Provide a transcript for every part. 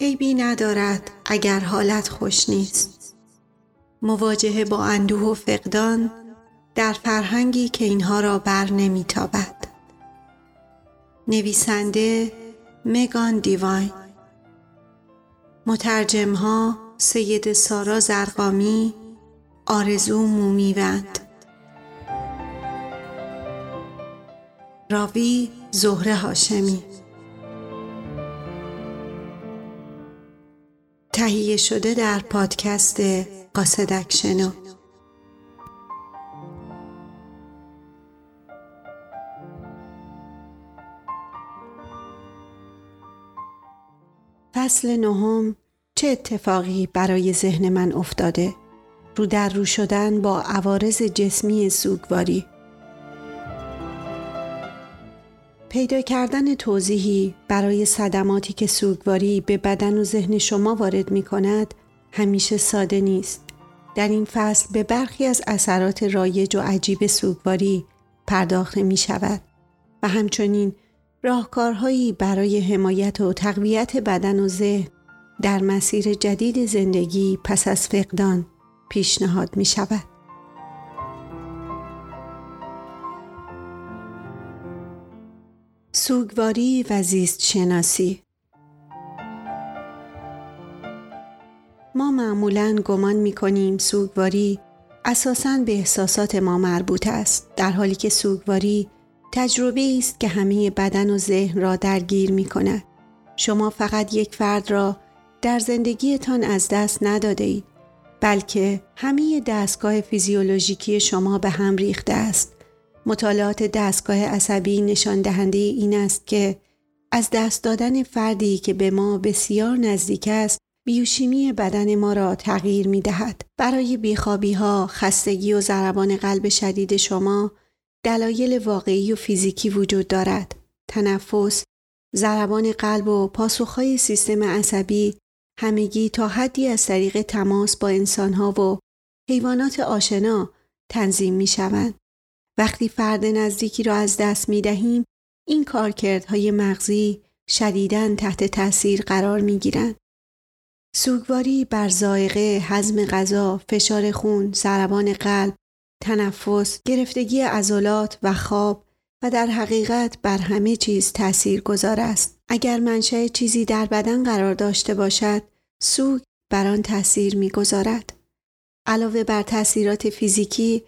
عیبی ندارد اگر حالت خوش نیست. مواجهه با اندوه و فقدان در فرهنگی که اینها را بر نمیتابد. نویسنده مگان دیواین، مترجم ها سید سارا زرقامی، آرزو مومیوند، راوی زهره هاشمی. تهیه شده در پادکست قاصدک شنو. فصل نهم. چه اتفاقی برای ذهن من افتاده؟ رو در رو شدن با عوارض جسمی سوگواری. پیدا کردن توضیحی برای صدماتی که سوگواری به بدن و ذهن شما وارد می کند همیشه ساده نیست. در این فصل به برخی از اثرات رایج و عجیب سوگواری پرداخته می شود و همچنین راهکارهایی برای حمایت و تقویت بدن و ذهن در مسیر جدید زندگی پس از فقدان پیشنهاد می شود. سوگواری و زیست شناسی. ما معمولاً گمان می کنیم سوگواری اساساً به احساسات ما مربوط است، در حالی که سوگواری تجربه است که همه بدن و ذهن را درگیر می کند. شما فقط یک فرد را در زندگیتان از دست نداده اید، بلکه همه دستگاه فیزیولوژیکی شما به هم ریخته است. مطالعات دستگاه عصبی نشان دهنده این است که از دست دادن فردی که به ما بسیار نزدیک است، بیوشیمی بدن ما را تغییر می دهد. برای بیخوابی ها، خستگی و ضربان قلب شدید شما دلایل واقعی و فیزیکی وجود دارد. تنفس، ضربان قلب و پاسخهای سیستم عصبی همگی تا حدی از طریق تماس با انسانها و حیوانات آشنا تنظیم می شوند. وقتی فرد نزدیکی را از دست می دهیم، این کارکردهای مغزی شدیداً تحت تأثیر قرار می گیرند. سوگواری بر ذائقه، هضم غذا، فشار خون، ضربان قلب، تنفس، گرفتگی عضلات و خواب و در حقیقت بر همه چیز تأثیرگذار است. اگر منشأ چیزی در بدن قرار داشته باشد، سوگ بر آن تأثیر می‌گذارد. علاوه بر تأثیرات فیزیکی،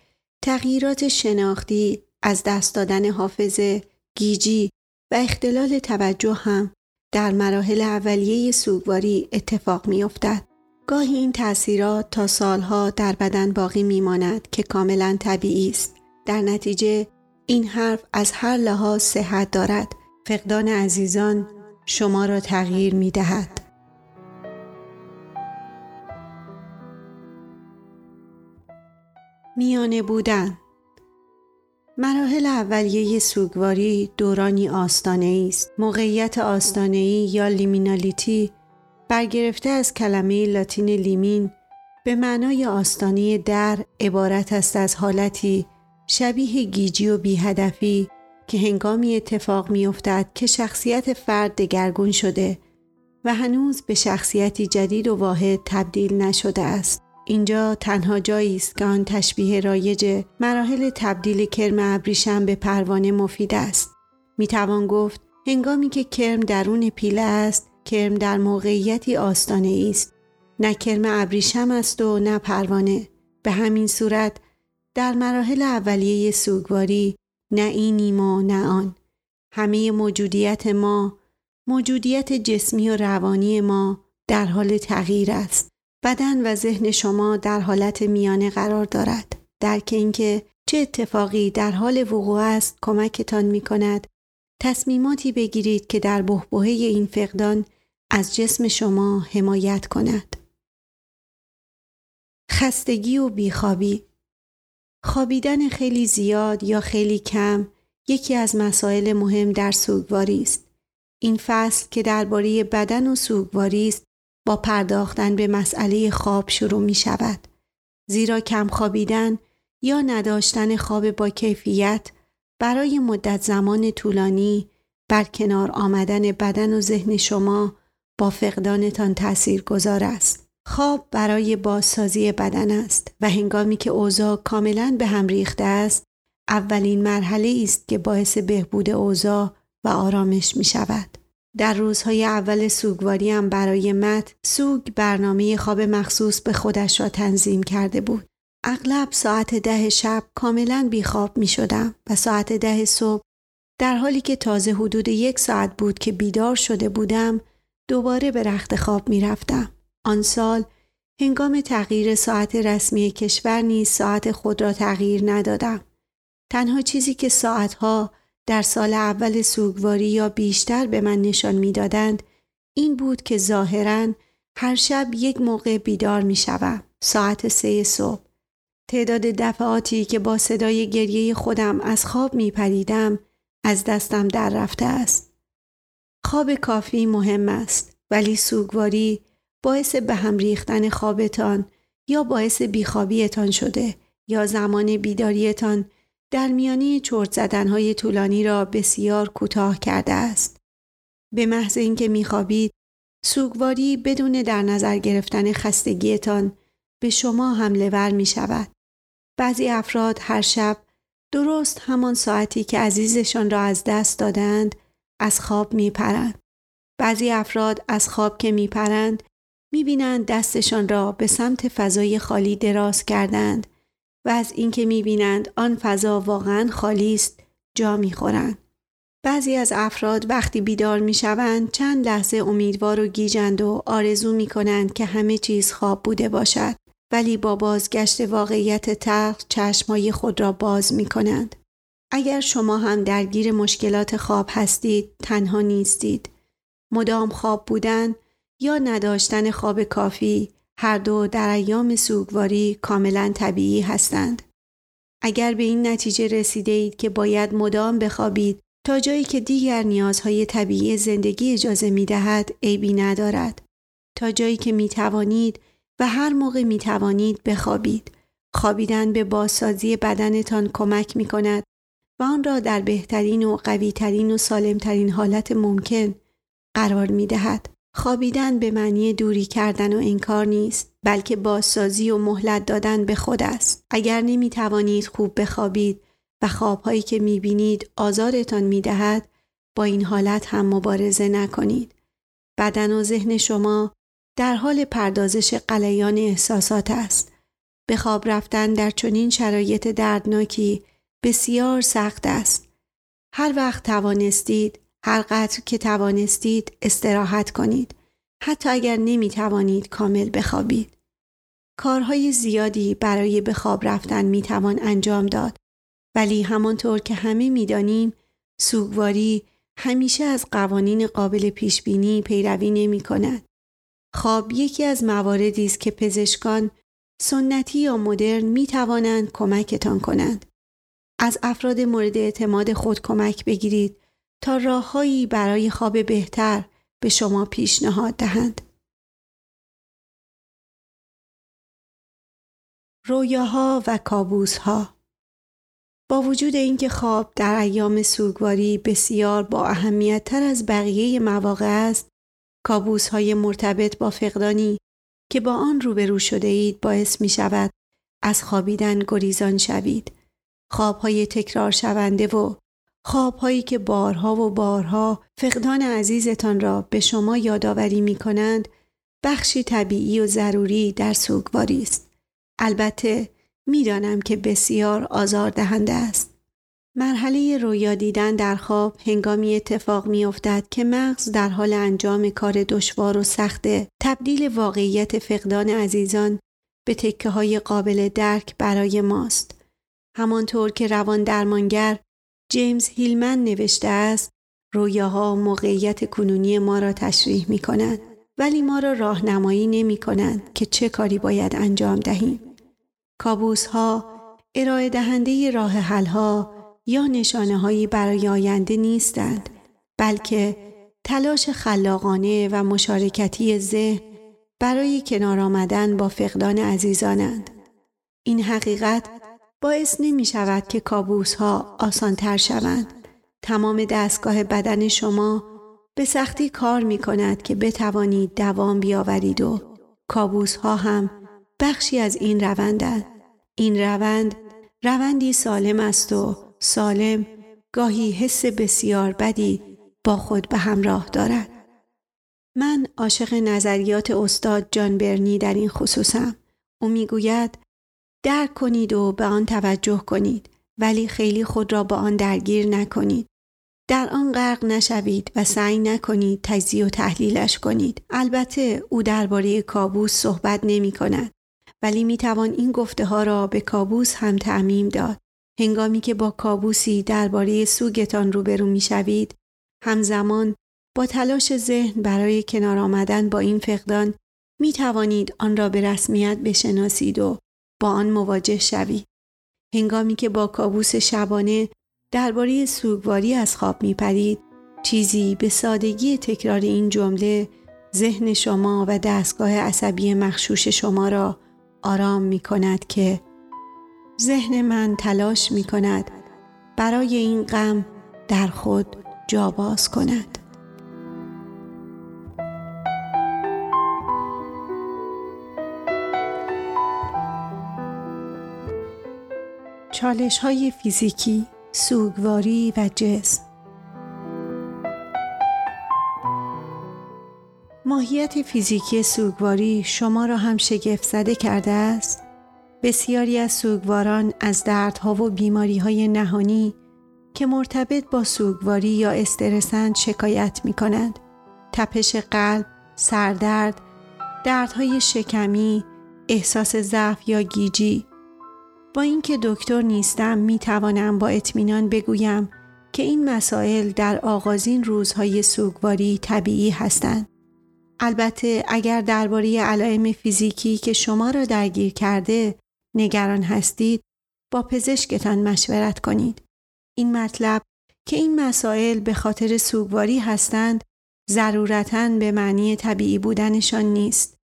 تغییرات شناختی، از دست دادن حافظه، گیجی و اختلال توجه هم در مراحل اولیه سوگواری اتفاق می‌افتد. گاهی این تأثیرات تا سالها در بدن باقی می‌ماند که کاملاً طبیعی است. در نتیجه این حرف از هر لحاظ صحت دارد. فقدان عزیزان شما را تغییر می‌دهد. میانه بودن. مراحل اولیه سوگواری دورانی آستانه‌ای است. موقعیت آستانه‌ای یا لیمینالیتی برگرفته از کلمه لاتین لیمین به معنای آستانه در عبارت است از حالتی شبیه گیجی و بی‌هدفی که هنگامی اتفاق می‌افتد که شخصیت فرد دگرگون شده و هنوز به شخصیتی جدید و واحد تبدیل نشده است. اینجا تنها جایی است که آن تشبیه رایج مراحل تبدیل کرم ابریشم به پروانه مفید است. می‌توان گفت هنگامی که کرم درون پیله است، کرم در موقعیتی آستانه‌ای است. نه کرم ابریشم است و نه پروانه. به همین صورت در مراحل اولیه سوگواری نه اینیم و نه آن. همه موجودیت ما، موجودیت جسمی و روانی ما در حال تغییر است. بدن و ذهن شما در حالت میانه قرار دارد. درک اینکه چه اتفاقی در حال وقوع است کمکتان می‌کند تصمیماتی بگیرید که در بحبوحه این فقدان از جسم شما حمایت کند. خستگی و بیخوابی. خوابیدن خیلی زیاد یا خیلی کم یکی از مسائل مهم در سوگواری است. این فصل که درباره بدن و سوگواری است با پرداختن به مسئله خواب شروع می شود. زیرا کم خوابیدن یا نداشتن خواب با کیفیت برای مدت زمان طولانی بر کنار آمدن بدن و ذهن شما با فقدانتان تاثیرگذار است. خواب برای بازسازی بدن است و هنگامی که اوضاع کاملاً به هم ریخته است، اولین مرحله است که باعث بهبود اوضاع و آرامش می شود. در روزهای اول سوگواری هم برای مت، سوگ برنامه خواب مخصوص به خودش را تنظیم کرده بود. اغلب ساعت 10 شب کاملاً بیخواب می شدم و ساعت 10 صبح در حالی که تازه حدود 1 ساعت بود که بیدار شده بودم، دوباره به رخت خواب می رفتم. آن سال هنگام تغییر ساعت رسمی کشور نیز ساعت خود را تغییر ندادم. تنها چیزی که ساعتها در سال اول سوگواری یا بیشتر به من نشان می‌دادند این بود که ظاهراً هر شب یک موقع بیدار می‌شدم، ساعت 3 صبح. تعداد دفعاتی که با صدای گریه خودم از خواب می‌پریدم از دستم در رفته است. خواب کافی مهم است، ولی سوگواری باعث به هم ریختن خوابتان یا باعث بیخوابیتان شده یا زمان بیداریتان در میانه چرت زدن‌های طولانی را بسیار کوتاه کرده است. به محض اینکه می‌خوابید، سوگواری بدون در نظر گرفتن خستگیتان به شما حمله ور می‌شود. بعضی افراد هر شب درست همان ساعتی که عزیزشان را از دست دادند، از خواب می‌پرند. بعضی افراد از خواب که می‌پرند، می‌بینند دستشان را به سمت فضای خالی دراز کردند و از اینکه می‌بینند آن فضا واقعاً خالی است جا می‌خورند. بعضی از افراد وقتی بیدار می‌شوند چند لحظه امیدوار و گیجند و آرزو می‌کنند که همه چیز خواب بوده باشد، ولی با بازگشت واقعیت تلخ چشمای خود را باز می‌کنند. اگر شما هم درگیر مشکلات خواب هستید، تنها نیستید. مدام خواب بودن یا نداشتن خواب کافی هر دو در ایام سوگواری کاملا طبیعی هستند. اگر به این نتیجه رسیده اید که باید مدام بخوابید تا جایی که دیگر نیازهای طبیعی زندگی اجازه می دهد، عیبی ندارد. تا جایی که می توانید و هر موقع می توانید بخوابید. خوابیدن به بازسازی بدنتان کمک می کند و آن را در بهترین و قویترین و سالمترین حالت ممکن قرار می دهد. خوابیدن به معنی دوری کردن و انکار نیست، بلکه بازسازی و مهلت دادن به خود است. اگر نمی توانید خوب بخوابید و خوابهایی که می بینید آزارتان می دهد، با این حالت هم مبارزه نکنید. بدن و ذهن شما در حال پردازش غلیان احساسات است. به خواب رفتن در چنین شرایط دردناکی بسیار سخت است. هر وقت توانستید، هر قدر که توانستید استراحت کنید، حتی اگر نمی توانید کامل بخوابید. کارهای زیادی برای به خواب رفتن می توان انجام داد، ولی همانطور که همه می دانیم سوگواری همیشه از قوانین قابل پیش بینی پیروی نمی کند. خواب یکی از مواردی است که پزشکان سنتی یا مدرن می توانند کمکتان کنند. از افراد مورد اعتماد خود کمک بگیرید تا راههایی برای خواب بهتر به شما پیشنهاد دهند. رویاها و کابوسها. با وجود اینکه خواب در ایام سوگواری بسیار با اهمیت تر از بقیه مواقع است، کابوسهای مرتبط با فقدانی که با آن روبرو شده اید باعث می شود از خوابیدن گریزان شوید. خوابهای تکرار شونده و خوابهایی که بارها و بارها فقدان عزیزتان را به شما یادآوری می کنند بخشی طبیعی و ضروری در سوگواری است. البته می دانم که بسیار آزاردهنده است. مرحله رویا دیدن در خواب هنگامی اتفاق می افتد که مغز در حال انجام کار دشوار و سخت تبدیل واقعیت فقدان عزیزان به تکه های قابل درک برای ماست. همانطور که روان درمانگر جیمز هیلمن نوشته است، رویاها موقعیت کنونی ما را تشریح می کنند، ولی ما را راهنمایی نمی کنند که چه کاری باید انجام دهیم. کابوس ها ارائه دهنده راه حل ها یا نشانه هایی برای آینده نیستند، بلکه تلاش خلاقانه و مشارکتی ذهن برای کنار آمدن با فقدان عزیزانند. این حقیقت باعث نمی شود که کابوس ها آسان تر شوند. تمام دستگاه بدن شما به سختی کار می کند که بتوانید دوام بیاورید و کابوس ها هم بخشی از این روند است. این روند روندی سالم است و سالم گاهی حس بسیار بدی با خود به همراه دارد. من عاشق نظریات استاد جان برنی در این خصوصم. او میگوید درک کنید و به آن توجه کنید، ولی خیلی خود را با آن درگیر نکنید. در آن غرق نشوید و سعی نکنید تجزیه و تحلیلش کنید. البته او درباره کابوس صحبت نمی کند، ولی می توان این گفته ها را به کابوس هم تعمیم داد. هنگامی که با کابوسی درباره سوگتان روبرو می شوید، همزمان با تلاش ذهن برای کنار آمدن با این فقدان می توانید آن را به رسمیت بشناسید و با آن مواجه شوید. هنگامی که با کابوس شبانه درباره سوگواری از خواب می پرید، چیزی به سادگی تکرار این جمله ذهن شما و دستگاه عصبی مغشوش شما را آرام می کند که ذهن من تلاش می کند برای این غم در خود جا باز کند. چالش های فیزیکی، سوگواری و جسم. ماهیت فیزیکی سوگواری شما را هم شگفت زده کرده است؟ بسیاری از سوگواران از دردها و بیماری‌های نهانی که مرتبط با سوگواری یا استرسند شکایت می‌کنند. تپش قلب، سردرد، دردهای شکمی، احساس ضعف یا گیجی. با اینکه دکتر نیستم می‌توانم با اطمینان بگویم که این مسائل در آغازین روزهای سوگواری طبیعی هستند. البته اگر درباره علائم فیزیکی که شما را درگیر کرده نگران هستید، با پزشکتان مشورت کنید. این مطلب که این مسائل به خاطر سوگواری هستند، ضرورتاً به معنی طبیعی بودنشان نیست.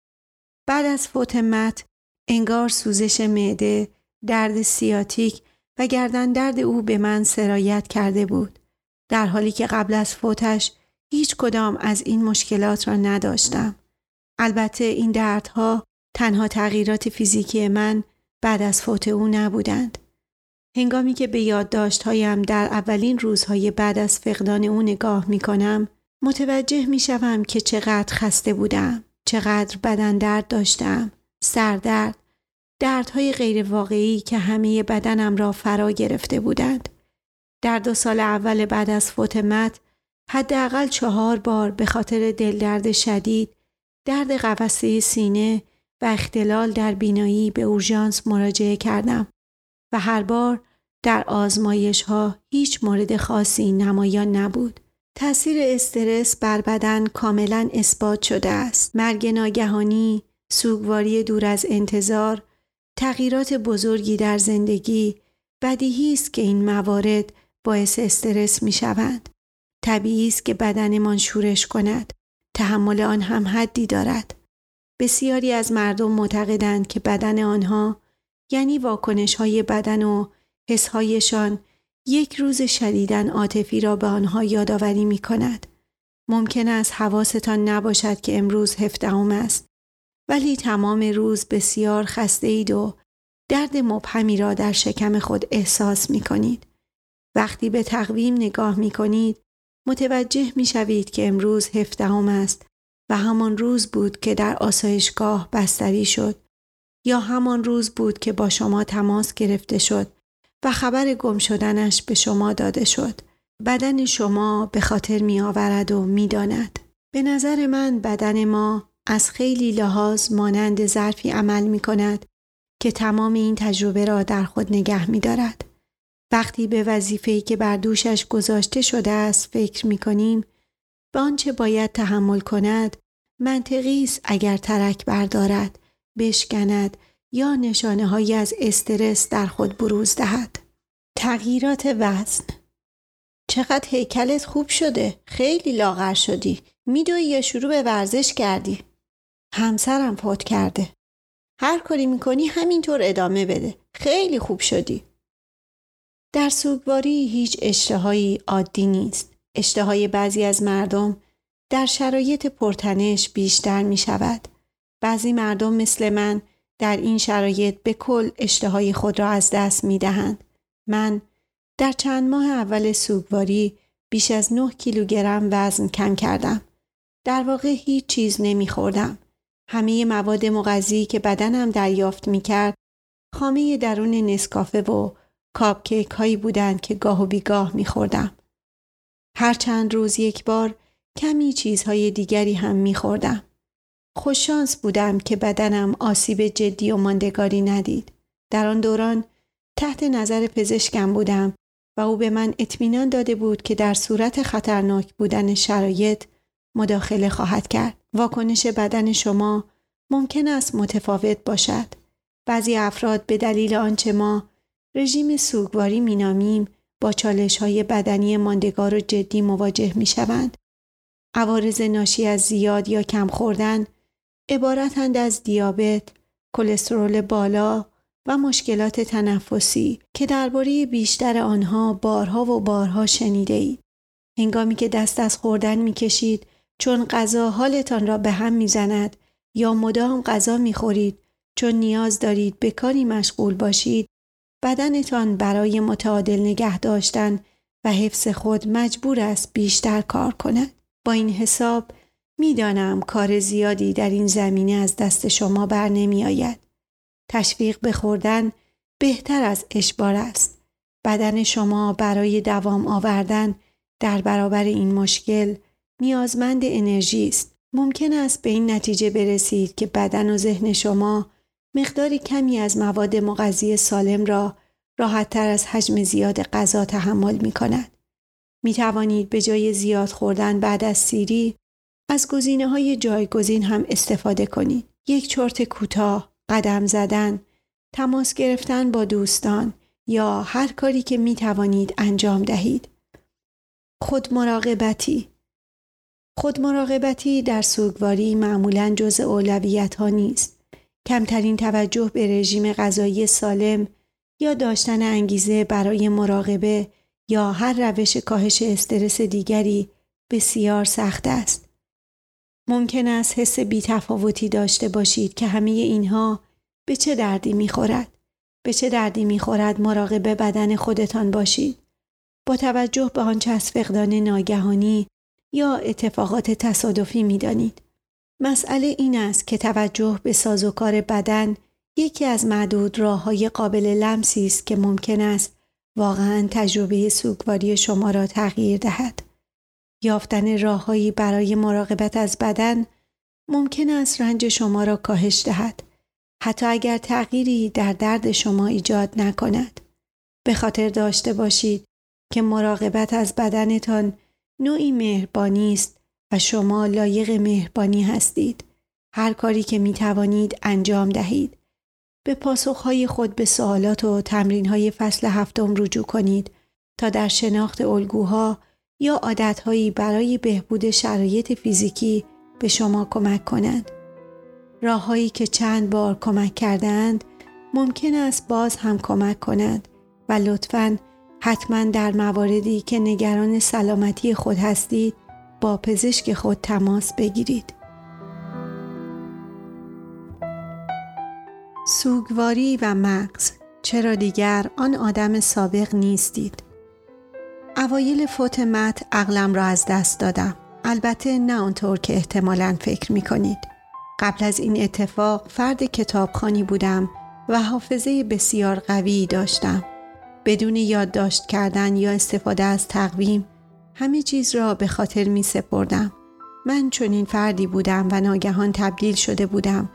بعد از فوت مت، انگار سوزش معده، درد سیاتیک و گردن درد او به من سرایت کرده بود، در حالی که قبل از فوتش هیچ کدام از این مشکلات را نداشتم. البته این دردها تنها تغییرات فیزیکی من بعد از فوت او نبودند. هنگامی که به یادداشت‌هایم در اولین روزهای بعد از فقدان او نگاه می‌کنم، متوجه می‌شوم که چقدر خسته بودم، چقدر بدن درد داشتم، سردرد، دردهای غیر واقعی که همه بدنم را فرا گرفته بودند. در 2 سال اول بعد از فوت مت حداقل 4 بار به خاطر دلدرد شدید، درد قفسه سینه و اختلال در بینایی به اورژانس مراجعه کردم و هر بار در آزمایش‌ها هیچ مورد خاصی نمایان نبود. تأثیر استرس بر بدن کاملاً اثبات شده است. مرگ ناگهانی، سوگواری دور از انتظار، تغییرات بزرگی در زندگی، بدیهی است که این موارد باعث استرس می‌شوند. طبیعی است که بدنمان شورش کند، تحمل آن هم حدی دارد. بسیاری از مردم معتقدند که بدن آنها، یعنی واکنش‌های بدن و حس‌هایشان، یک روز شدیداً عاطفی را به آنها یادآوری می‌کند. ممکن است حواستان نباشد که امروز 17 است، ولی تمام روز بسیار خسته اید و درد مبهمی را در شکم خود احساس می‌کنید. وقتی به تقویم نگاه می‌کنید، متوجه می‌شوید که امروز 17 است و همان روز بود که در آسایشگاه بستری شد، یا همان روز بود که با شما تماس گرفته شد و خبر گم شدنش به شما داده شد. بدن شما به خاطر می‌آورد و می‌داند. به نظر من بدن ما از خیلی لحاظ مانند ظرفی عمل می‌کند که تمام این تجربه را در خود نگه می‌دارد. وقتی به وظیفه‌ای که بر دوشش گذاشته شده است فکر می‌کنیم، به آنچه باید تحمل کند، منطقی است اگر ترک بردارد، بشکند یا نشانه‌هایی از استرس در خود بروز دهد. تغییرات وزن. چقدر هیکلت خوب شده، خیلی لاغر شدی، میدوی یا شروع به ورزش کردی؟ همسرم فوت کرده. هر کاری می‌کنی همینطور ادامه بده، خیلی خوب شدی. در سوگواری هیچ اشتهایی عادی نیست. اشتهای بعضی از مردم در شرایط پرتنش بیشتر می شود. بعضی مردم مثل من در این شرایط به کل اشتهای خود را از دست می دهند. من در چند ماه اول سوگواری بیش از 9 کیلوگرم وزن کم کردم. در واقع هیچ چیز نمی خوردم. همه مواد مغذی که بدنم دریافت می کرد خامه درون نسکافه و کاپکیک هایی بودند که گاه و بیگاه می خوردم. هر چند روز یک بار کمی چیزهای دیگری هم می خوردم. خوششانس بودم که بدنم آسیب جدی و ماندگاری ندید. در آن دوران تحت نظر پزشکم بودم و او به من اطمینان داده بود که در صورت خطرناک بودن شرایط مداخله خواهد کرد. واکنش بدن شما ممکن است متفاوت باشد. بعضی افراد به دلیل آنچه ما رژیم سوگواری مینامیم با چالش‌های بدنی ماندگار و جدی مواجه می‌شوند. عوارض ناشی از زیاد یا کم خوردن عبارتند از دیابت، کلسترول بالا و مشکلات تنفسی که درباره بیشتر آنها بارها و بارها شنیده‌اید. هنگامی که دست از خوردن می‌کشید چون غذا حالتان را به هم می‌زند یا مدام غذا می‌خورید چون نیاز دارید به کاری مشغول باشید، بدنتان برای متعادل نگه داشتن و حفظ خود مجبور است بیشتر کار کند. با این حساب میدانم کار زیادی در این زمینه از دست شما بر نمی آید. تشویق به خوردن بهتر از اجبار است. بدن شما برای دوام آوردن در برابر این مشکل نیازمند انرژی است. ممکن است به این نتیجه برسید که بدن و ذهن شما مقداری کمی از مواد مغذی سالم را راحت‌تر از حجم زیاد غذا تحمل می‌کند. می‌توانید به جای زیاد خوردن بعد از سیری از گزینه‌های جایگزین هم استفاده کنید. یک چرت کوتاه، قدم زدن، تماس گرفتن با دوستان یا هر کاری که می‌توانید انجام دهید. خودمراقبتی در سوگواری معمولاً جزء اولویت‌ها نیست. کمترین توجه به رژیم غذایی سالم یا داشتن انگیزه برای مراقبه یا هر روش کاهش استرس دیگری بسیار سخت است. ممکن است حس بی‌تفاوتی داشته باشید که همه اینها به چه دردی می‌خورد. مراقب بدن خودتان باشید. با توجه به آن چه فقدان ناگهانی یا اتفاقات تصادفی می‌دانید. مسئله این است که توجه به سازوکار بدن یکی از معدود راه‌های قابل لمسی است که ممکن است واقعاً تجربه سوگواری شما را تغییر دهد. یافتن راه‌هایی برای مراقبت از بدن ممکن است رنج شما را کاهش دهد، حتی اگر تغییری در درد شما ایجاد نکند. به خاطر داشته باشید که مراقبت از بدنتان نوعی مهربانی است و شما لایق مهربانی هستید. هر کاری که می توانید انجام دهید. به پاسخهای خود به سوالات و تمرینهای فصل 7 رجوع کنید تا در شناخت الگوها یا عادتهایی برای بهبود شرایط فیزیکی به شما کمک کنند. راههایی که چند بار کمک کردند ممکن است باز هم کمک کنند و لطفاً حتما در مواردی که نگران سلامتی خود هستید با پزشک خود تماس بگیرید. سوگواری و مغز، چرا دیگر آن آدم سابق نیستید؟ اوایل فوت مت عقلم را از دست دادم. البته نه آنطور که احتمالاً فکر می‌کنید. قبل از این اتفاق فرد کتابخوانی بودم و حافظه بسیار قوی داشتم. بدون یادداشت کردن یا استفاده از تقویم همه چیز را به خاطر می سپردم. من چنین فردی بودم و ناگهان تبدیل شده بودم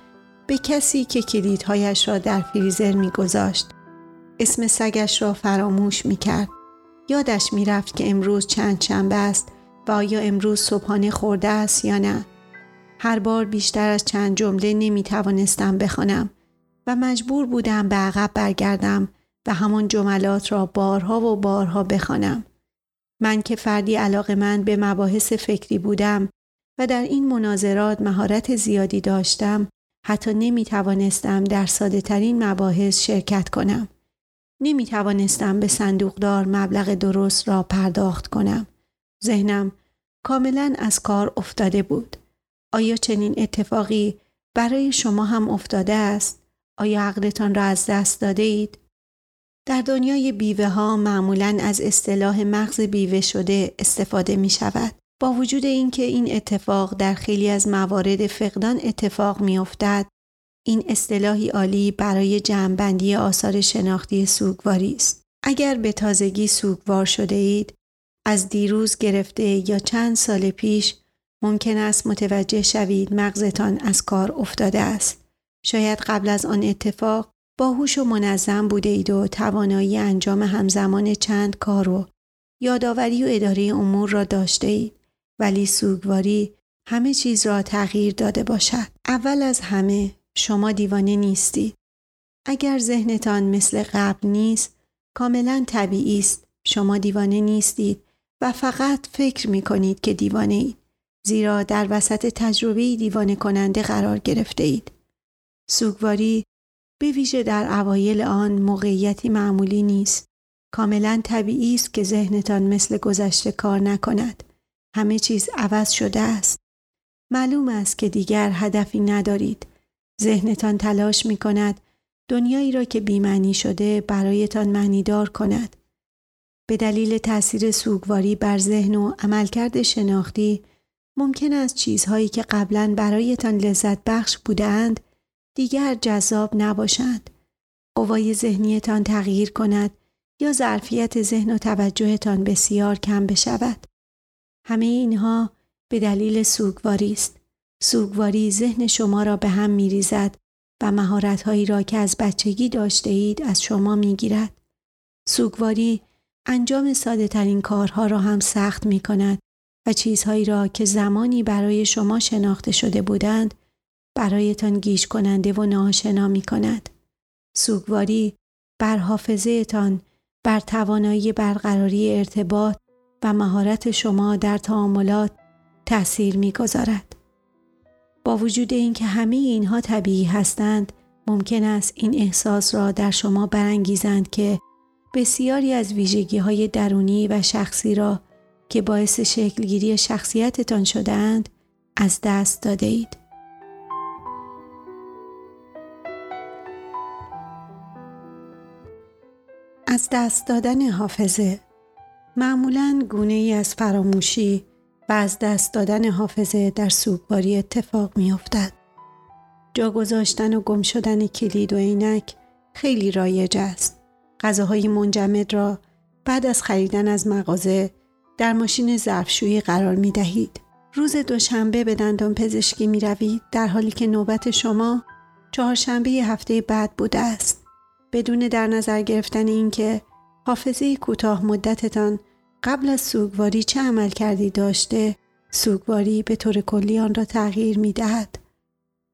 به کسی که کلیدهایش را در فریزر می گذاشت. اسم سگش را فراموش می کرد. یادش می رفت که امروز چند شنبه است و آیا امروز صبحانه خورده است یا نه. هر بار بیشتر از چند جمله نمی توانستم بخوانم و مجبور بودم به عقب برگردم و همان جملات را بارها و بارها بخوانم. من که فردی علاقه‌مند به مباحث فکری بودم و در این مناظرات مهارت زیادی داشتم، حتی نمی‌توانستم در ساده‌ترین مباحث شرکت کنم. نمی‌توانستم به صندوقدار مبلغ درست را پرداخت کنم. ذهنم کاملا از کار افتاده بود. آیا چنین اتفاقی برای شما هم افتاده است؟ آیا عقلتان را از دست داده اید؟ در دنیای بیوه ها معمولاً از اصطلاح مغز بیوه شده استفاده می شود. با وجود اینکه این اتفاق در خیلی از موارد فقدان اتفاق می افتد، این اصطلاحی عالی برای جمع‌بندی آثار شناختی سوگواری است. اگر به تازگی سوگوار شده اید، از دیروز گرفته یا چند سال پیش ممکن است متوجه شوید مغزتان از کار افتاده است. شاید قبل از آن اتفاق باهوش و منظم بوده اید و توانایی انجام همزمان چند کار و یادآوری و اداره امور را داشته اید، ولی سوگواری همه چیز را تغییر داده باشد. اول از همه شما دیوانه نیستید. اگر ذهنتان مثل قبل نیست، کاملا طبیعی است. شما دیوانه نیستید و فقط فکر می‌کنید که دیوانه اید، زیرا در وسط تجربه دیوانه کننده قرار گرفته اید. سوگواری به ویژه در اوایل آن موقعیتی معمولی نیست. کاملا طبیعی است که ذهنتان مثل گذشته کار نکند. همه چیز عوض شده است. معلوم است که دیگر هدفی ندارید. ذهنتان تلاش می کند دنیایی را که بی‌معنی شده برایتان معنیدار کند. به دلیل تأثیر سوگواری بر ذهن و عملکرد شناختی، ممکن است چیزهایی که قبلا برایتان لذت بخش بودند دیگر جذاب نباشند. قوای ذهنیتان تغییر کند یا ظرفیت ذهن و توجهتان بسیار کم بشود. همه اینها به دلیل سوگواری است. سوگواری ذهن شما را به هم می‌ریزد و مهارت‌هایی را که از بچگی داشته اید از شما می‌گیرد. سوگواری انجام ساده‌ترین کارها را هم سخت می‌کند و چیزهایی را که زمانی برای شما شناخته شده بودند برایتان گیج کننده و ناآشنا می‌کند. سوگواری بر حافظه‌تان، بر توانایی برقراری ارتباط و مهارت شما در تعاملات تأثیر می‌گذارد. با وجود اینکه همه اینها طبیعی هستند، ممکن است این احساس را در شما برانگیزند که بسیاری از ویژگی‌های درونی و شخصی را که باعث شکلگیری شخصیتتان شده‌اند از دست داده اید. از دست دادن حافظه. معمولاً گونه‌ای از فراموشی و از دست دادن حافظه در سوگواری اتفاق می‌افتد. جا گذاشتن و گم شدن کلید و عینک خیلی رایج است. غذاهای منجمد را بعد از خریدن از مغازه در ماشین ظرفشویی قرار می‌دهید. روز دوشنبه به دندان پزشکی می‌روید، در حالی که نوبت شما چهارشنبه هفته بعد بوده است. بدون در نظر گرفتن اینکه حافظه کوتاه مدتتان قبل از سوگواری چه عملکردی داشته، سوگواری به طور کلی آن را تغییر می‌دهد.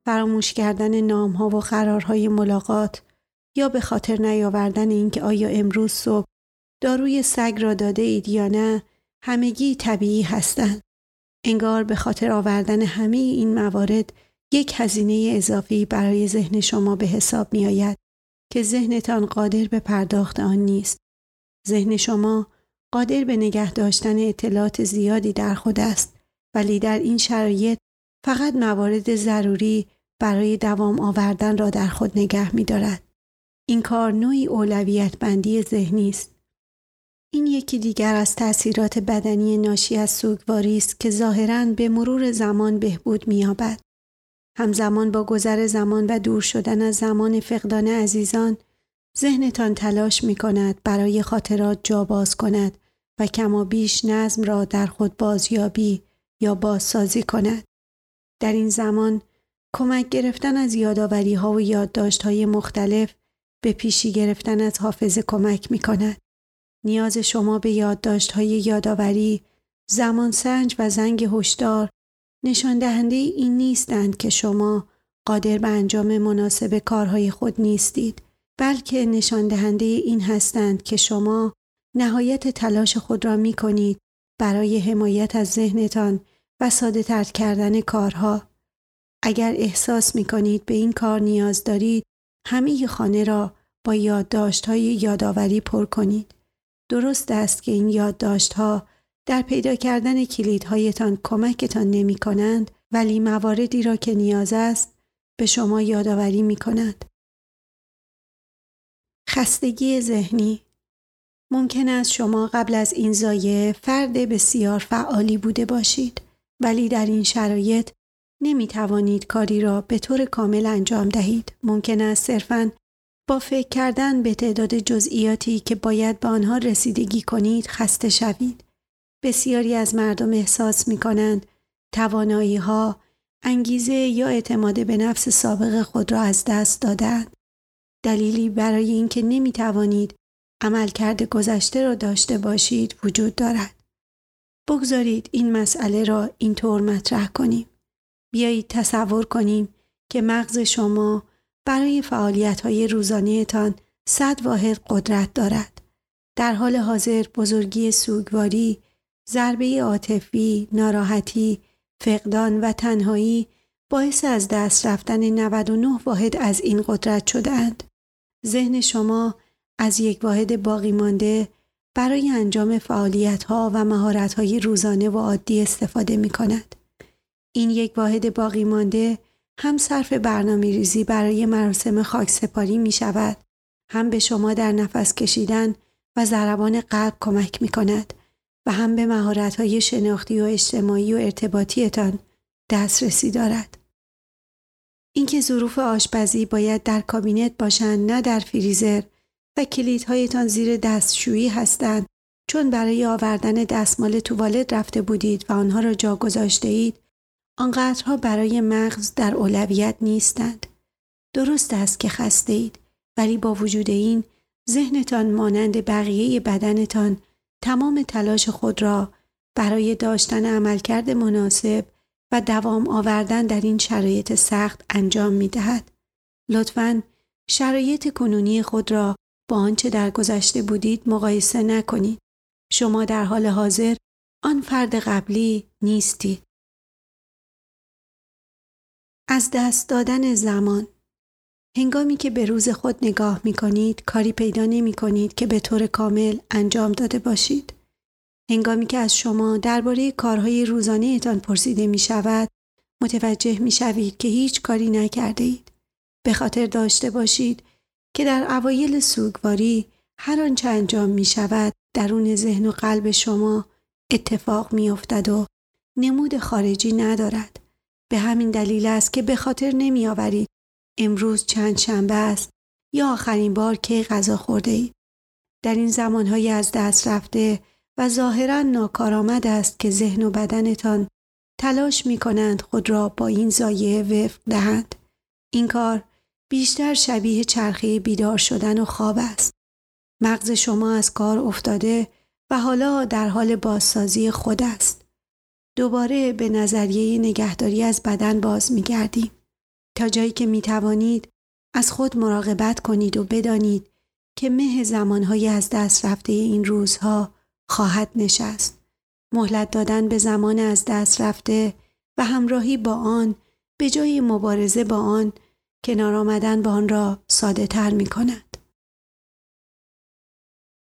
فراموش کردن نام‌ها و قرارهای ملاقات یا به خاطر نیاوردن اینکه آیا امروز صبح داروی سگ را داده اید یا نه، همگی طبیعی هستند. انگار به خاطر آوردن همه این موارد یک هزینه اضافی برای ذهن شما به حساب می‌آید که ذهنتان قادر به پرداخت آن نیست. ذهن شما قادر به نگه داشتن اطلاعات زیادی در خود است، ولی در این شرایط فقط موارد ضروری برای دوام آوردن را در خود نگه می‌دارد. این کار نوعی اولویت بندی ذهنی است. این یکی دیگر از تأثیرات بدنی ناشی از سوگواری است که ظاهراً به مرور زمان بهبود می‌یابد. همزمان با گذر زمان و دور شدن از زمان فقدان عزیزان، ذهنتان تلاش می‌کند برای خاطرات جا باز کند و کما بیش نظم را در خود بازیابی یا بازسازی کند. در این زمان کمک گرفتن از یادآوری‌ها و یادداشت‌های مختلف به پیشی گرفتن از حافظه کمک می‌کند. نیاز شما به یادداشت‌های یادآوری، زمانسنج و زنگ هشدار نشان دهنده این نیستند که شما قادر به انجام مناسب کارهای خود نیستید، بلکه نشان دهنده این هستند که شما نهایت تلاش خود را می‌کنید برای حمایت از ذهنتان و ساده‌تر کردن کارها. اگر احساس می‌کنید به این کار نیاز دارید، همه خانه را با یادداشت‌های یادآوری پر کنید. درست است که این یادداشت‌ها در پیدا کردن کلیدهایتان کمکتان نمی کنند ولی مواردی را که نیاز است به شما یادآوری می کند. خستگی ذهنی. ممکن است شما قبل از این زایه فرد بسیار فعالی بوده باشید ولی در این شرایط نمی توانید کاری را به طور کامل انجام دهید. ممکن است صرفاً با فکر کردن به تعداد جزئیاتی که باید به آنها رسیدگی کنید خسته شوید. بسیاری از مردم احساس می کنند توانایی ها، انگیزه یا اعتماد به نفس سابق خود را از دست دادند. دلیلی برای اینکه نمی توانید عملکرد گذشته را داشته باشید وجود دارد. بگذارید این مسئله را اینطور مطرح کنیم. بیایید تصور کنیم که مغز شما برای فعالیت‌های روزانه‌تان 100 واحد قدرت دارد. در حال حاضر بزرگی سوگواری، ضربه عاطفی، ناراحتی، فقدان و تنهایی باعث از دست رفتن 99 واحد از این قدرت شدند. ذهن شما از یک واحد باقی مانده برای انجام فعالیت‌ها و مهارت‌های روزانه و عادی استفاده می‌کند. این یک واحد باقی مانده هم صرف برنامه‌ریزی برای مراسم خاکسپاری می‌شود، هم به شما در نفس کشیدن و ضربان قلب کمک می‌کند و هم به مهارت‌های شناختی و اجتماعی و ارتباطیتان دسترسی دارد. اینکه ظروف آشپزی باید در کابینت باشند نه در فریزر و کلیدهایتان زیر دستشویی هستند چون برای آوردن دستمال توالت رفته بودید و آنها را جا گذاشته اید، آنقدرها برای مغز در اولویت نیستند. درست است که خسته اید ولی با وجود این ذهنتان مانند بقیه بدنتان تمام تلاش خود را برای داشتن عملکرد مناسب و دوام آوردن در این شرایط سخت انجام می دهد. لطفاً شرایط کنونی خود را با آنچه در گذشته بودید مقایسه نکنید. شما در حال حاضر آن فرد قبلی نیستید. از دست دادن زمان. هنگامی که به روز خود نگاه می کنید کاری پیدا نمی کنید که به طور کامل انجام داده باشید. هنگامی که از شما درباره کارهای روزانه تان پرسیده می شود متوجه می شوید که هیچ کاری نکرده اید. به خاطر داشته باشید که در اوایل سوگواری هر آنچه انجام می شود درون ذهن و قلب شما اتفاق می افتد و نمود خارجی ندارد. به همین دلیل است که به خاطر نمی آورید امروز چند شنبه است یا آخرین بار کی غذا خورده اید. در این زمانهای از دست رفته و ظاهراً ناکارآمد است که ذهن و بدنتان تلاش می کنند خود را با این زایه وفق دهند. این کار بیشتر شبیه چرخه بیدار شدن و خواب است. مغز شما از کار افتاده و حالا در حال بازسازی خود است. دوباره به نظریه نگهداری از بدن باز می گردیم. تا جایی که می توانید از خود مراقبت کنید و بدانید که مه زمانهای از دست رفته این روزها خواهد نشست. مهلت دادن به زمان از دست رفته و همراهی با آن به جای مبارزه با آن کنار آمدن با آن را ساده تر می کند.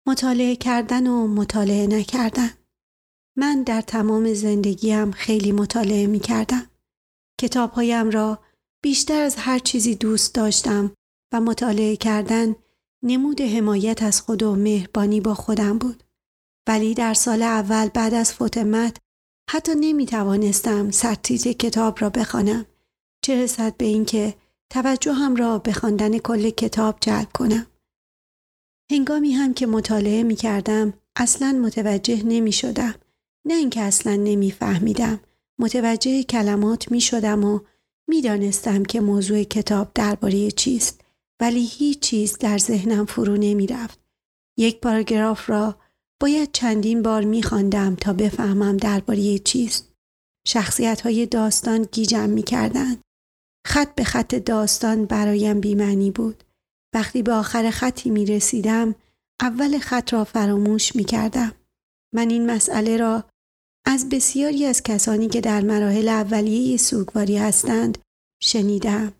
مطالعه کردن و مطالعه نکردن. من در تمام زندگیم خیلی مطالعه می کردم. کتابهایم را بیشتر از هر چیزی دوست داشتم و مطالعه کردن نمود حمایت از خود و مهربانی با خودم بود. ولی در سال اول بعد از فوت مت حتی نمی توانستم سرتیتر کتاب را بخوانم. چه رسد به این که توجهم را به خواندن کل کتاب جلب کنم. هنگامی هم که مطالعه می کردم اصلاً متوجه نمی شدم. نه اینکه اصلاً نمی فهمیدم. متوجه کلمات می شدم و می دانستم که موضوع کتاب درباره چیست ولی هیچ چیز در ذهنم فرو نمی رفت. یک پاراگراف را باید چندین بار می خواندم تا بفهمم درباره چیست. شخصیت‌های داستان گیجم می کردند. خط به خط داستان برایم بی‌معنی بود. وقتی به آخر خطی می رسیدم اول خط را فراموش می کردم. من این مسئله را از بسیاری از کسانی که در مراحل اولیه سوگواری هستند شنیدم.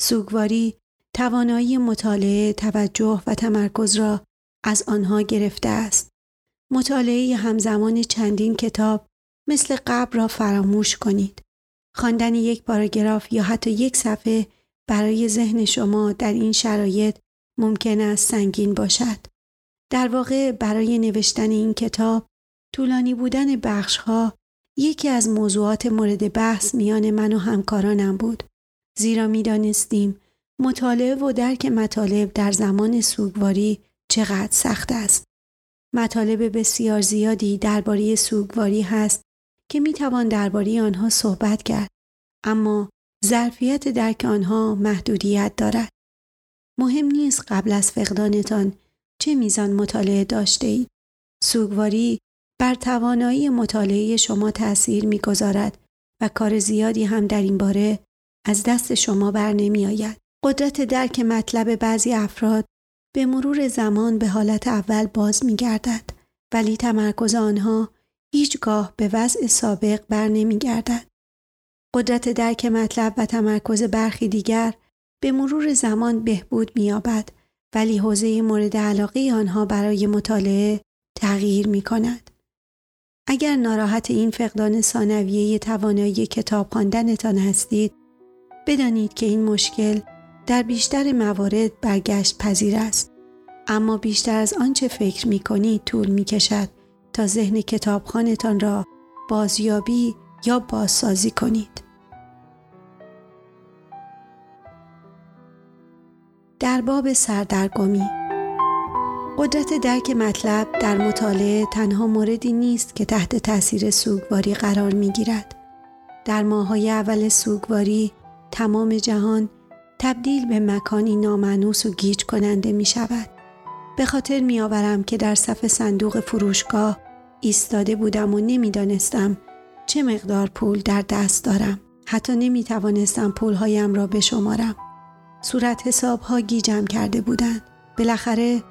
سوگواری توانایی مطالعه، توجه و تمرکز را از آنها گرفته است. مطالعه همزمان چندین کتاب مثل قبر را فراموش کنید. خواندن یک پاراگراف یا حتی یک صفحه برای ذهن شما در این شرایط ممکن است سنگین باشد. در واقع برای نوشتن این کتاب طولانی بودن بخش‌ها یکی از موضوعات مورد بحث میان من و همکارانم بود. زیرا می‌دانستیم مطالعه و درک مطالب در زمان سوگواری چقدر سخت است. مطالب بسیار زیادی درباره سوگواری هست که می‌توان درباره آنها صحبت کرد، اما ظرفیت درک آنها محدودیت دارد. مهم نیست قبل از فقدانتان چه میزان مطالعه داشته‌اید. سوگواری بر توانایی مطالعه شما تأثیر می‌گذارد و کار زیادی هم در این باره از دست شما بر نمی‌آید. قدرت درک مطلب بعضی افراد به مرور زمان به حالت اول باز می‌گردد، ولی تمرکز آنها هیچگاه به وضع سابق بر نمی‌گردد. قدرت درک مطلب و تمرکز برخی دیگر به مرور زمان بهبود می‌یابد، ولی حوزه مورد علاقه آنها برای مطالعه تغییر می‌کند. اگر ناراحت این فقدان ثانویه توانایی کتاب خواندنتان هستید، بدانید که این مشکل در بیشتر موارد برگشت پذیر است، اما بیشتر از آنچه فکر می‌کنید طول می‌کشد تا ذهن کتابخوانتان را بازیابی یا بازسازی کنید. در باب سردرگمی، قدرت درک مطلب در مطالعه تنها موردی نیست که تحت تأثیر سوگواری قرار می‌گیرد. در ماه‌های اول سوگواری تمام جهان تبدیل به مکانی نامانوس و گیج کننده می شود. به خاطر می آورم که در صف صندوق فروشگاه ایستاده بودم و نمی دانستم چه مقدار پول در دست دارم. حتی نمی توانستم پولهایم را بشمارم. صورت حسابها گیجم کرده بودند. بالاخره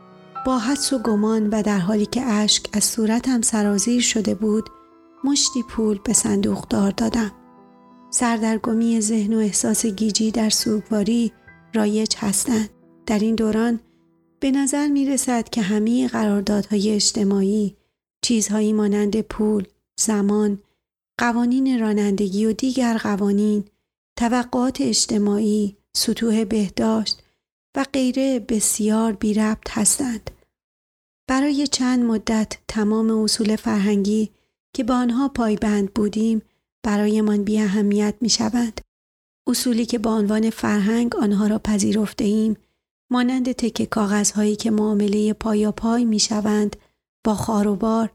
با حدس و گمان و در حالی که اشک از صورتم سرازیر شده بود، مشتی پول به صندوق دار دادم. سردرگمی ذهن و احساس گیجی در سوگواری رایج هستند. در این دوران به نظر می رسد که همه قراردادهای اجتماعی، چیزهایی مانند پول، زمان، قوانین رانندگی و دیگر قوانین، توقعات اجتماعی، سطوح بهداشت و غیره بسیار بی ربط هستند. برای چند مدت تمام اصول فرهنگی که با آنها پایبند بودیم برای من بی اهمیت می شوند. اصولی که با عنوان فرهنگ آنها را پذیرفته ایم، مانند تکه کاغذهایی که معامله پایا پای می شوند با خار و بار،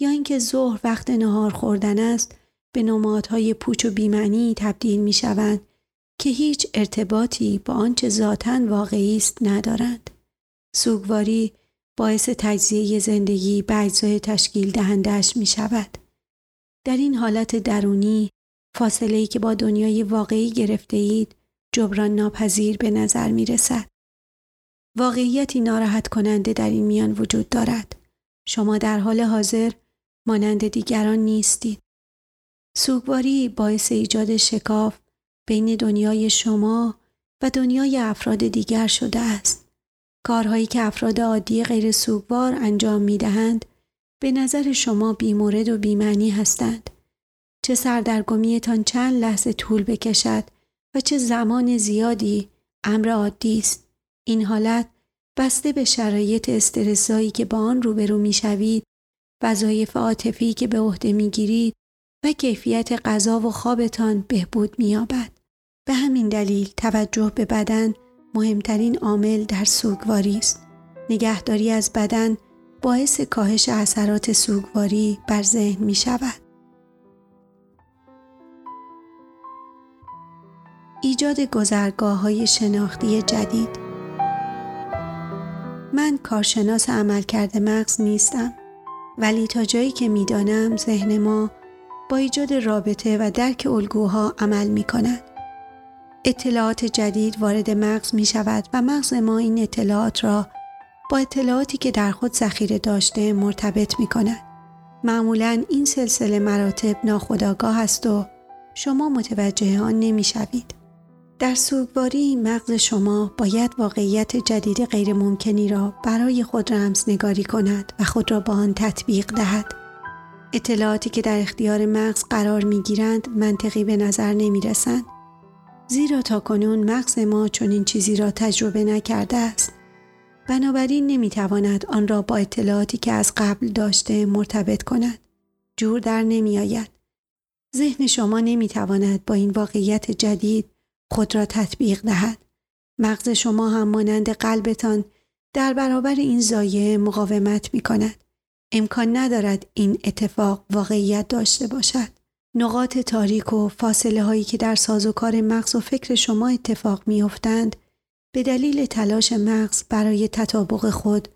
یا اینکه ظهر وقت نهار خوردن است، به نمادهای پوچ و بی‌معنی تبدیل می شوند که هیچ ارتباطی با آنچه ذاتاً واقعی است ندارند. سوگواری باعث تجزیه زندگی به اجزای تشکیل دهنده‌اش می شود. در این حالت درونی، فاصله‌ای که با دنیای واقعی گرفته اید جبران ناپذیر به نظر می رسد. واقعیتی ناراحت کننده در این میان وجود دارد. شما در حال حاضر مانند دیگران نیستید. سوگواری باعث ایجاد شکاف بین دنیای شما و دنیای افراد دیگر شده است. کارهایی که افراد عادی غیر سوگوار انجام می دهند به نظر شما بی‌مورد و بی‌معنی هستند. چه سردرگمیتان چند لحظه طول بکشد و چه زمان زیادی امر عادی است. این حالت بسته به شرایط استرسایی که با آن روبرو می‌شوید، وظایف عاطفی که به عهده می‌گیرید و کیفیت غذا و خوابتان بهبود می‌یابد. به همین دلیل توجه به بدن مهمترین عامل در سوگواری است. نگهداری از بدن باعث کاهش اثرات سوگواری بر ذهن می شود. ایجاد گذرگاه‌های شناختی جدید. من کارشناس عملکرد مغز نیستم، ولی تا جایی که می دانم ذهن ما با ایجاد رابطه و درک الگوها عمل می کند. اطلاعات جدید وارد مغز می شود و مغز ما این اطلاعات را با اطلاعاتی که در خود ذخیره داشته مرتبط می کند. معمولاً این سلسله مراتب ناخودآگاه است و شما متوجه آن نمی شوید. در سوگواری مغز شما باید واقعیت جدید غیرممکنی را برای خود رمزنگاری کند و خود را با آن تطبیق دهد. اطلاعاتی که در اختیار مغز قرار می‌گیرند منطقی به نظر نمی‌رسند، زیرا تاکنون مغز ما چنین چیزی را تجربه نکرده است. بنابراین نمی‌تواند آن را با اطلاعاتی که از قبل داشته مرتبط کند. جور در نمی‌آید. ذهن شما نمی‌تواند با این واقعیت جدید خود را تطبیق دهد. مغز شما هم مانند قلبتان در برابر این زایعه مقاومت می‌کند. امکان ندارد این اتفاق واقعیت داشته باشد. نقاط تاریک و فاصله هایی که در سازوکار مغز و فکر شما اتفاق می‌افتند به دلیل تلاش مغز برای تطابق خود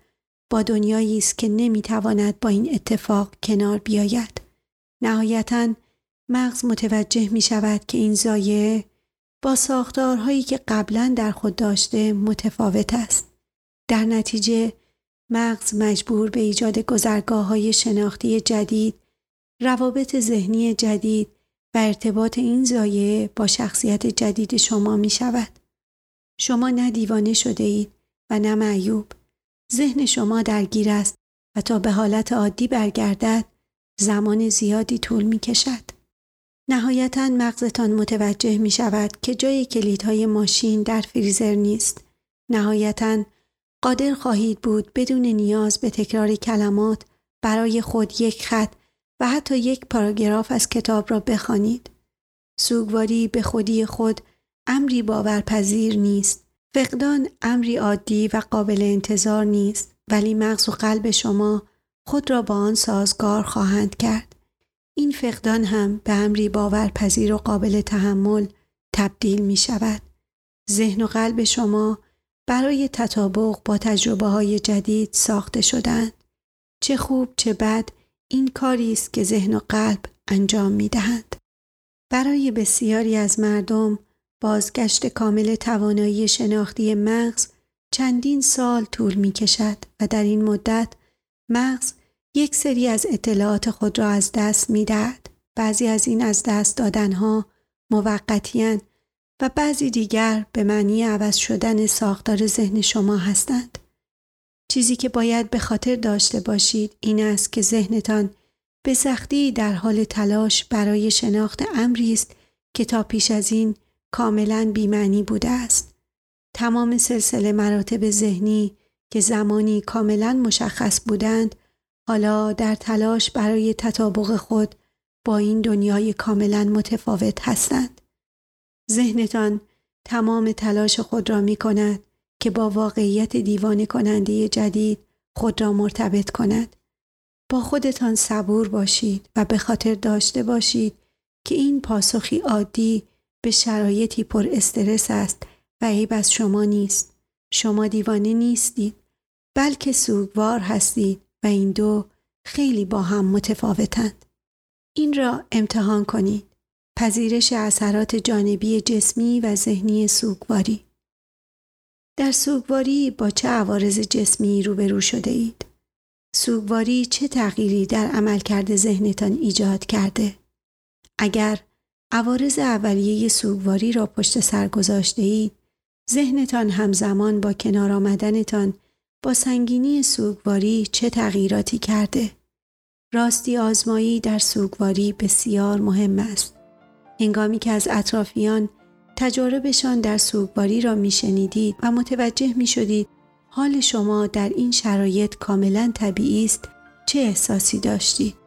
با دنیایی است که نمی‌تواند با این اتفاق کنار بیاید. نهایتاً مغز متوجه می‌شود که این زایعه با ساختارهایی که قبلاً در خود داشته متفاوت است. در نتیجه مغز مجبور به ایجاد گذرگاه‌های شناختی جدید، روابط ذهنی جدید و ارتباط این زایعه با شخصیت جدید شما می شود. شما نه دیوانه شده اید و نه معیوب. ذهن شما درگیر است و تا به حالت عادی برگردد زمان زیادی طول می کشد. نهایتاً مغزتان متوجه می شود که جای کلیدهای ماشین در فریزر نیست. نهایتاً قادر خواهید بود بدون نیاز به تکرار کلمات برای خود یک خط و حتی یک پاراگراف از کتاب را بخوانید. سوگواری به خودی خود امری باورپذیر نیست. فقدان امری عادی و قابل انتظار نیست، ولی مغز و قلب شما خود را با آن سازگار خواهند کرد. این فقدان هم به امری باورپذیر و قابل تحمل تبدیل می شود. ذهن و قلب شما برای تطابق با تجربه‌های جدید ساخته شدند. چه خوب چه بد، این کاری است که ذهن و قلب انجام می‌دهند. برای بسیاری از مردم بازگشت کامل توانایی شناختی مغز چندین سال طول می‌کشد و در این مدت مغز یک سری از اطلاعات خود را از دست می‌دهد. بعضی از این از دست دادن‌ها موقتی‌اند و بعضی دیگر به معنی عوض شدن ساختار ذهن شما هستند. چیزی که باید به خاطر داشته باشید این است که ذهنتان به سختی در حال تلاش برای شناخت امری است که تا پیش از این کاملاً بی‌معنی بوده است. تمام سلسله مراتب ذهنی که زمانی کاملاً مشخص بودند، حالا در تلاش برای تطابق خود با این دنیای کاملاً متفاوت هستند. ذهنتان تمام تلاش خود را می کند که با واقعیت دیوانه کننده جدید خود را مرتبط کند. با خودتان صبور باشید و به خاطر داشته باشید که این پاسخی عادی به شرایطی پر استرس است و عیب از شما نیست. شما دیوانه نیستید، بلکه سوگوار هستید و این دو خیلی با هم متفاوتند. این را امتحان کنید. پذیرش اثرات جانبی جسمی و ذهنی سوگواری. در سوگواری با چه عوارض جسمی روبرو شده اید؟ سوگواری چه تغییری در عملکرد ذهنتان ایجاد کرده؟ اگر عوارض اولیه سوگواری را پشت سر گذاشته اید، ذهنتان همزمان با کنار آمدنتان با سنگینی سوگواری چه تغییراتی کرده؟ راستی آزمایی در سوگواری بسیار مهم است. هنگامی که از اطرافیان تجاربشان در سوگواری را میشنیدید و متوجه میشدید حال شما در این شرایط کاملا طبیعی است، چه احساسی داشتید؟